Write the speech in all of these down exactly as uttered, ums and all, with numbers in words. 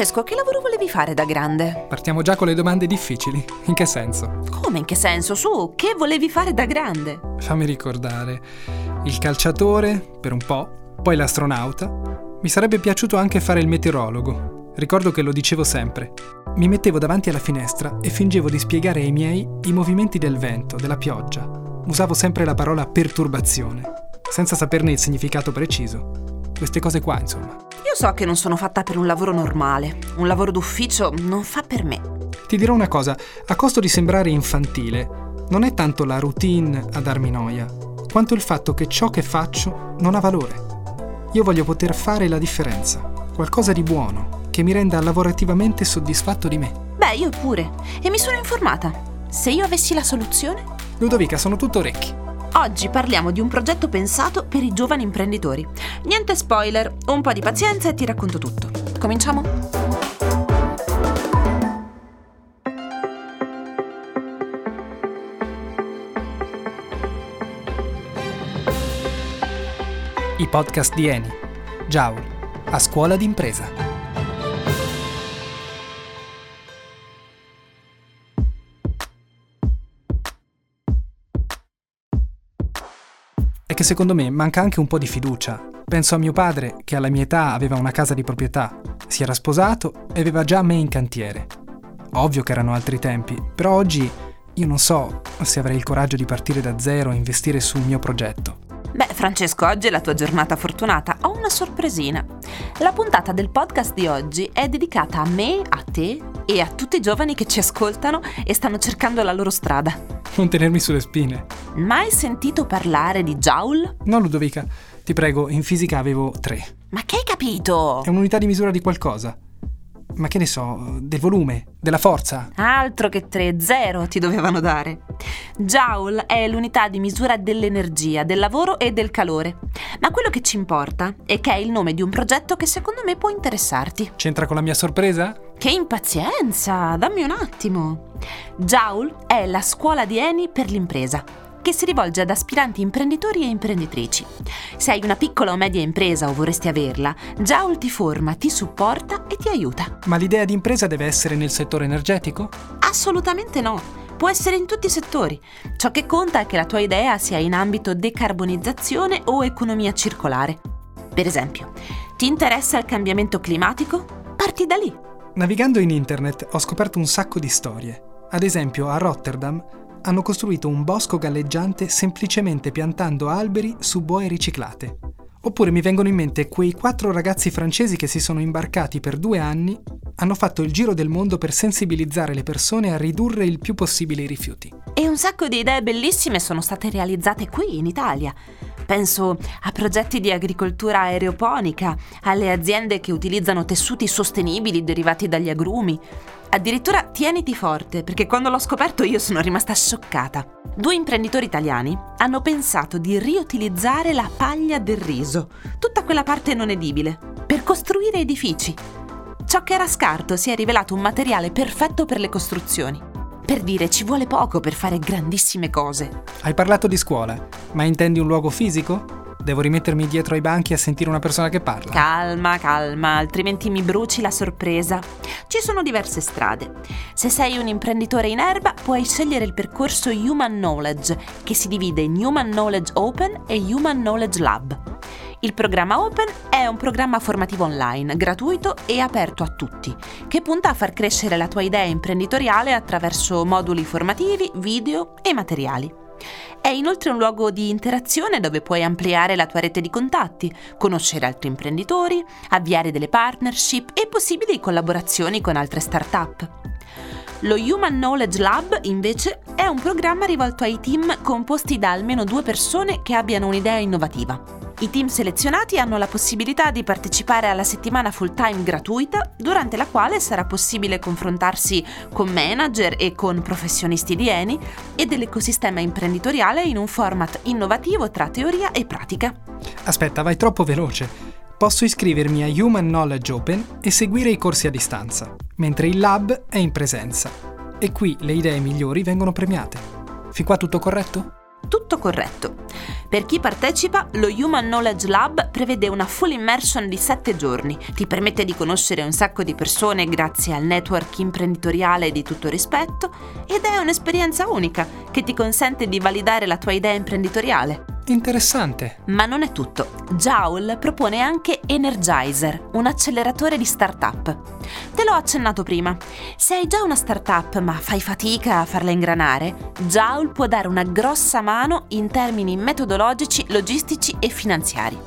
Francesco, che lavoro volevi fare da grande? Partiamo già con le domande difficili. In che senso? Come in che senso? Su, che volevi fare da grande? Fammi ricordare. Il calciatore, per un po', poi l'astronauta. Mi sarebbe piaciuto anche fare il meteorologo. Ricordo che lo dicevo sempre. Mi mettevo davanti alla finestra e fingevo di spiegare ai miei i movimenti del vento, della pioggia. Usavo sempre la parola perturbazione, senza saperne il significato preciso. Queste cose qua, insomma. Io so che non sono fatta per un lavoro normale. Un lavoro d'ufficio non fa per me. Ti dirò una cosa, a costo di sembrare infantile, non è tanto la routine a darmi noia, quanto il fatto che ciò che faccio non ha valore. Io voglio poter fare la differenza, qualcosa di buono, che mi renda lavorativamente soddisfatto di me. Beh, io pure. E mi sono informata. Se io avessi la soluzione? Ludovica, sono tutto orecchi. Oggi parliamo di un progetto pensato per i giovani imprenditori. Niente spoiler, un po' di pazienza e ti racconto tutto. Cominciamo? I podcast di Eni. JAUR, a scuola d'impresa. Che secondo me manca anche un po' di fiducia. Penso a mio padre, che alla mia età aveva una casa di proprietà, si era sposato e aveva già me in cantiere. Ovvio che erano altri tempi, però oggi io non so se avrei il coraggio di partire da zero e investire sul mio progetto. Beh, Francesco, oggi è la tua giornata fortunata. Ho una sorpresina. La puntata del podcast di oggi è dedicata a me, a te e a tutti i giovani che ci ascoltano e stanno cercando la loro strada. Non tenermi sulle spine. Mai sentito parlare di Joule? No, Ludovica, ti prego, in fisica avevo tre. Ma che hai capito? È un'unità di misura di qualcosa. Ma che ne so, del volume, della forza. Altro che tre, zero ti dovevano dare. Joule è l'unità di misura dell'energia, del lavoro e del calore. Ma quello che ci importa è che è il nome di un progetto che secondo me può interessarti. C'entra con la mia sorpresa? Che impazienza, dammi un attimo. Joule è la scuola di Eni per l'impresa, che si rivolge ad aspiranti imprenditori e imprenditrici. Se hai una piccola o media impresa o vorresti averla, Joule ti forma, ti supporta e ti aiuta. Ma l'idea di impresa deve essere nel settore energetico? Assolutamente no. Può essere in tutti i settori. Ciò che conta è che la tua idea sia in ambito decarbonizzazione o economia circolare. Per esempio, ti interessa il cambiamento climatico? Parti da lì. Navigando in internet ho scoperto un sacco di storie. Ad esempio, a Rotterdam hanno costruito un bosco galleggiante semplicemente piantando alberi su boe riciclate. Oppure mi vengono in mente quei quattro ragazzi francesi che si sono imbarcati per due anni, hanno fatto il giro del mondo per sensibilizzare le persone a ridurre il più possibile i rifiuti. E un sacco di idee bellissime sono state realizzate qui in Italia. Penso a progetti di agricoltura aeroponica, alle aziende che utilizzano tessuti sostenibili derivati dagli agrumi. Addirittura tieniti forte, perché quando l'ho scoperto io sono rimasta scioccata. Due imprenditori italiani hanno pensato di riutilizzare la paglia del riso, tutta quella parte non edibile, per costruire edifici. Ciò che era scarto si è rivelato un materiale perfetto per le costruzioni. Per dire, ci vuole poco per fare grandissime cose. Hai parlato di scuola, ma intendi un luogo fisico? Devo rimettermi dietro ai banchi a sentire una persona che parla. Calma, calma, altrimenti mi bruci la sorpresa. Ci sono diverse strade. Se sei un imprenditore in erba, puoi scegliere il percorso Human Knowledge, che si divide in Human Knowledge Open e Human Knowledge Lab. Il programma Open è un programma formativo online, gratuito e aperto a tutti, che punta a far crescere la tua idea imprenditoriale attraverso moduli formativi, video e materiali. È inoltre un luogo di interazione dove puoi ampliare la tua rete di contatti, conoscere altri imprenditori, avviare delle partnership e possibili collaborazioni con altre start-up. Lo Human Knowledge Lab, invece, è un programma rivolto ai team composti da almeno due persone che abbiano un'idea innovativa. I team selezionati hanno la possibilità di partecipare alla settimana full-time gratuita, durante la quale sarà possibile confrontarsi con manager e con professionisti di Eni e dell'ecosistema imprenditoriale in un format innovativo tra teoria e pratica. Aspetta, vai troppo veloce. Posso iscrivermi a Human Knowledge Open e seguire i corsi a distanza, mentre il lab è in presenza. E qui le idee migliori vengono premiate. Fin qua tutto corretto? tutto corretto. Per chi partecipa, lo Human Knowledge Lab prevede una full immersion di sette giorni, ti permette di conoscere un sacco di persone grazie al network imprenditoriale di tutto rispetto ed è un'esperienza unica che ti consente di validare la tua idea imprenditoriale. Interessante. Ma non è tutto. Joule propone anche Energizer, un acceleratore di startup. Te l'ho accennato prima. Se hai già una startup ma fai fatica a farla ingranare, Joule può dare una grossa mano in termini metodologici, logistici e finanziari.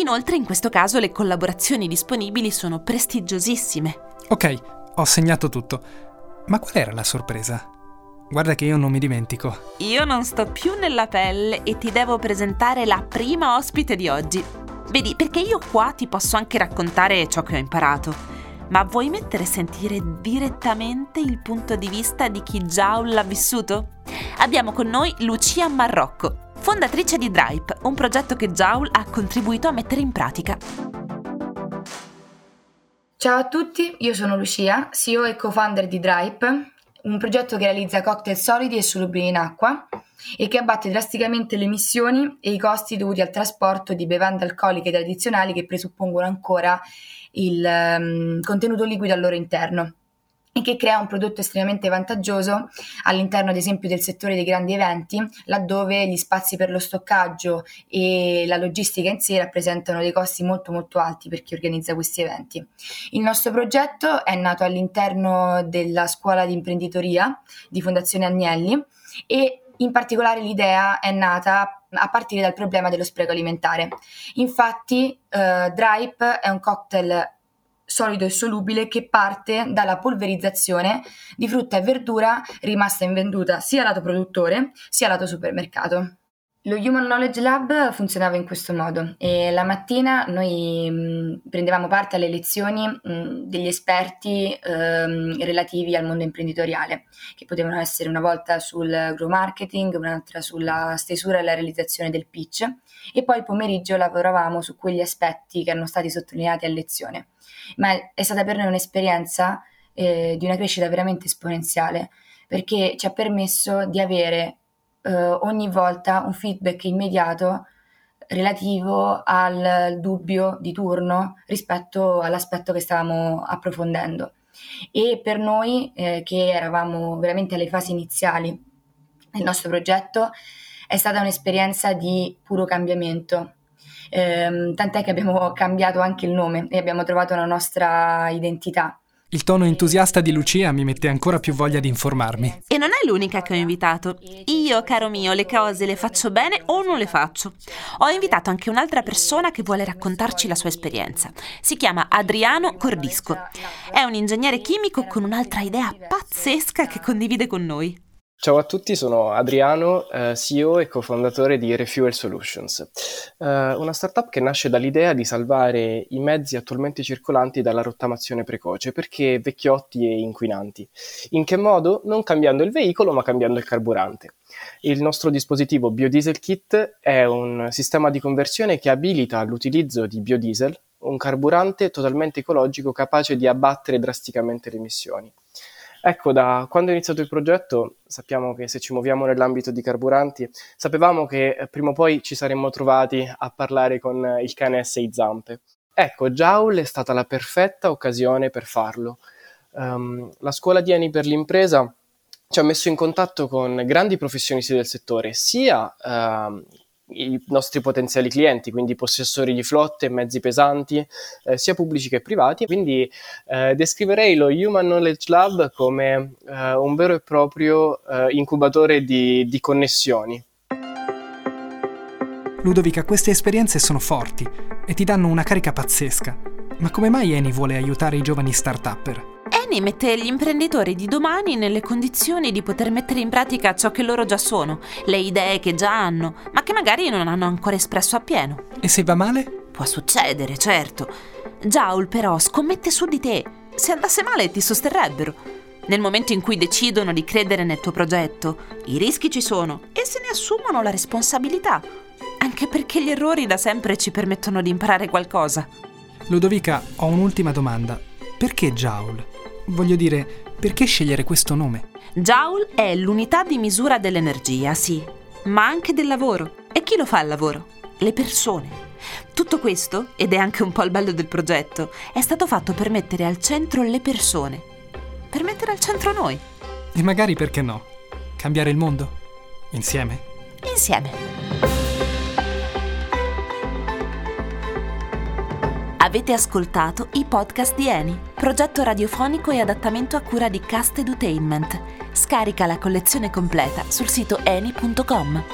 Inoltre, in questo caso, le collaborazioni disponibili sono prestigiosissime. Ok, ho segnato tutto. Ma qual era la sorpresa? Guarda che io non mi dimentico. Io non sto più nella pelle e ti devo presentare la prima ospite di oggi. Vedi, perché io qua ti posso anche raccontare ciò che ho imparato, ma vuoi mettere e sentire direttamente il punto di vista di chi già l'ha vissuto? Abbiamo con noi Lucia Marrocco, fondatrice di DRIPE, un progetto che Joule ha contribuito a mettere in pratica. Ciao a tutti, io sono Lucia, C E O e co-founder di DRIPE, un progetto che realizza cocktail solidi e solubili in acqua e che abbatte drasticamente le emissioni e i costi dovuti al trasporto di bevande alcoliche tradizionali che presuppongono ancora il um, contenuto liquido al loro interno e che crea un prodotto estremamente vantaggioso all'interno ad esempio del settore dei grandi eventi, laddove gli spazi per lo stoccaggio e la logistica in sé rappresentano dei costi molto molto alti per chi organizza questi eventi. Il nostro progetto è nato all'interno della scuola di imprenditoria di Fondazione Agnelli e in particolare l'idea è nata a partire dal problema dello spreco alimentare. Infatti eh, DRIPE è un cocktail solido e solubile che parte dalla polverizzazione di frutta e verdura rimasta invenduta sia lato produttore sia lato supermercato. Lo Human Knowledge Lab funzionava in questo modo e la mattina noi mh, prendevamo parte alle lezioni mh, degli esperti ehm, relativi al mondo imprenditoriale, che potevano essere una volta sul grow marketing, un'altra sulla stesura e la realizzazione del pitch, e poi il pomeriggio lavoravamo su quegli aspetti che erano stati sottolineati a lezione. Ma è stata per noi un'esperienza eh, di una crescita veramente esponenziale, perché ci ha permesso di avere Uh, ogni volta un feedback immediato relativo al dubbio di turno rispetto all'aspetto che stavamo approfondendo. E per noi eh, che eravamo veramente alle fasi iniziali del nostro progetto è stata un'esperienza di puro cambiamento, ehm, tant'è che abbiamo cambiato anche il nome e abbiamo trovato la nostra identità. Il tono entusiasta di Lucia mi mette ancora più voglia di informarmi. E non è l'unica che ho invitato. Io, caro mio, le cose le faccio bene o non le faccio. Ho invitato anche un'altra persona che vuole raccontarci la sua esperienza. Si chiama Adriano Cordisco. È un ingegnere chimico con un'altra idea pazzesca che condivide con noi. Ciao a tutti, sono Adriano, eh, C E O e cofondatore di Refuel Solutions, eh, una startup che nasce dall'idea di salvare i mezzi attualmente circolanti dalla rottamazione precoce perché vecchiotti e inquinanti. In che modo? Non cambiando il veicolo ma cambiando il carburante. Il nostro dispositivo Biodiesel Kit è un sistema di conversione che abilita l'utilizzo di biodiesel, un carburante totalmente ecologico capace di abbattere drasticamente le emissioni. Ecco, da quando è iniziato il progetto sappiamo che se ci muoviamo nell'ambito di carburanti sapevamo che prima o poi ci saremmo trovati a parlare con il cane a sei zampe. Ecco, Joule è stata la perfetta occasione per farlo. Um, la scuola di Eni per l'impresa ci ha messo in contatto con grandi professionisti del settore, sia uh, i nostri potenziali clienti, quindi possessori di flotte, mezzi pesanti, eh, sia pubblici che privati. Quindi eh, descriverei lo Human Knowledge Lab come eh, un vero e proprio eh, incubatore di, di connessioni. Ludovica, queste esperienze sono forti e ti danno una carica pazzesca. Ma come mai Eni vuole aiutare i giovani start-upper? Eni mette gli imprenditori di domani nelle condizioni di poter mettere in pratica ciò che loro già sono, le idee che già hanno, ma che magari non hanno ancora espresso appieno. E se va male? Può succedere, certo. Joule però scommette su di te. Se andasse male ti sosterrebbero. Nel momento in cui decidono di credere nel tuo progetto, i rischi ci sono e se ne assumono la responsabilità. Anche perché gli errori da sempre ci permettono di imparare qualcosa. Ludovica, ho un'ultima domanda. Perché Joule? Voglio dire, perché scegliere questo nome? Joule è l'unità di misura dell'energia, sì, ma anche del lavoro. E chi lo fa il lavoro? Le persone. Tutto questo, ed è anche un po' il bello del progetto, è stato fatto per mettere al centro le persone, per mettere al centro noi. E magari, perché no, cambiare il mondo? Insieme? Insieme. Avete ascoltato i podcast di Eni, progetto radiofonico e adattamento a cura di Cast Edutainment. Scarica la collezione completa sul sito eni punto com.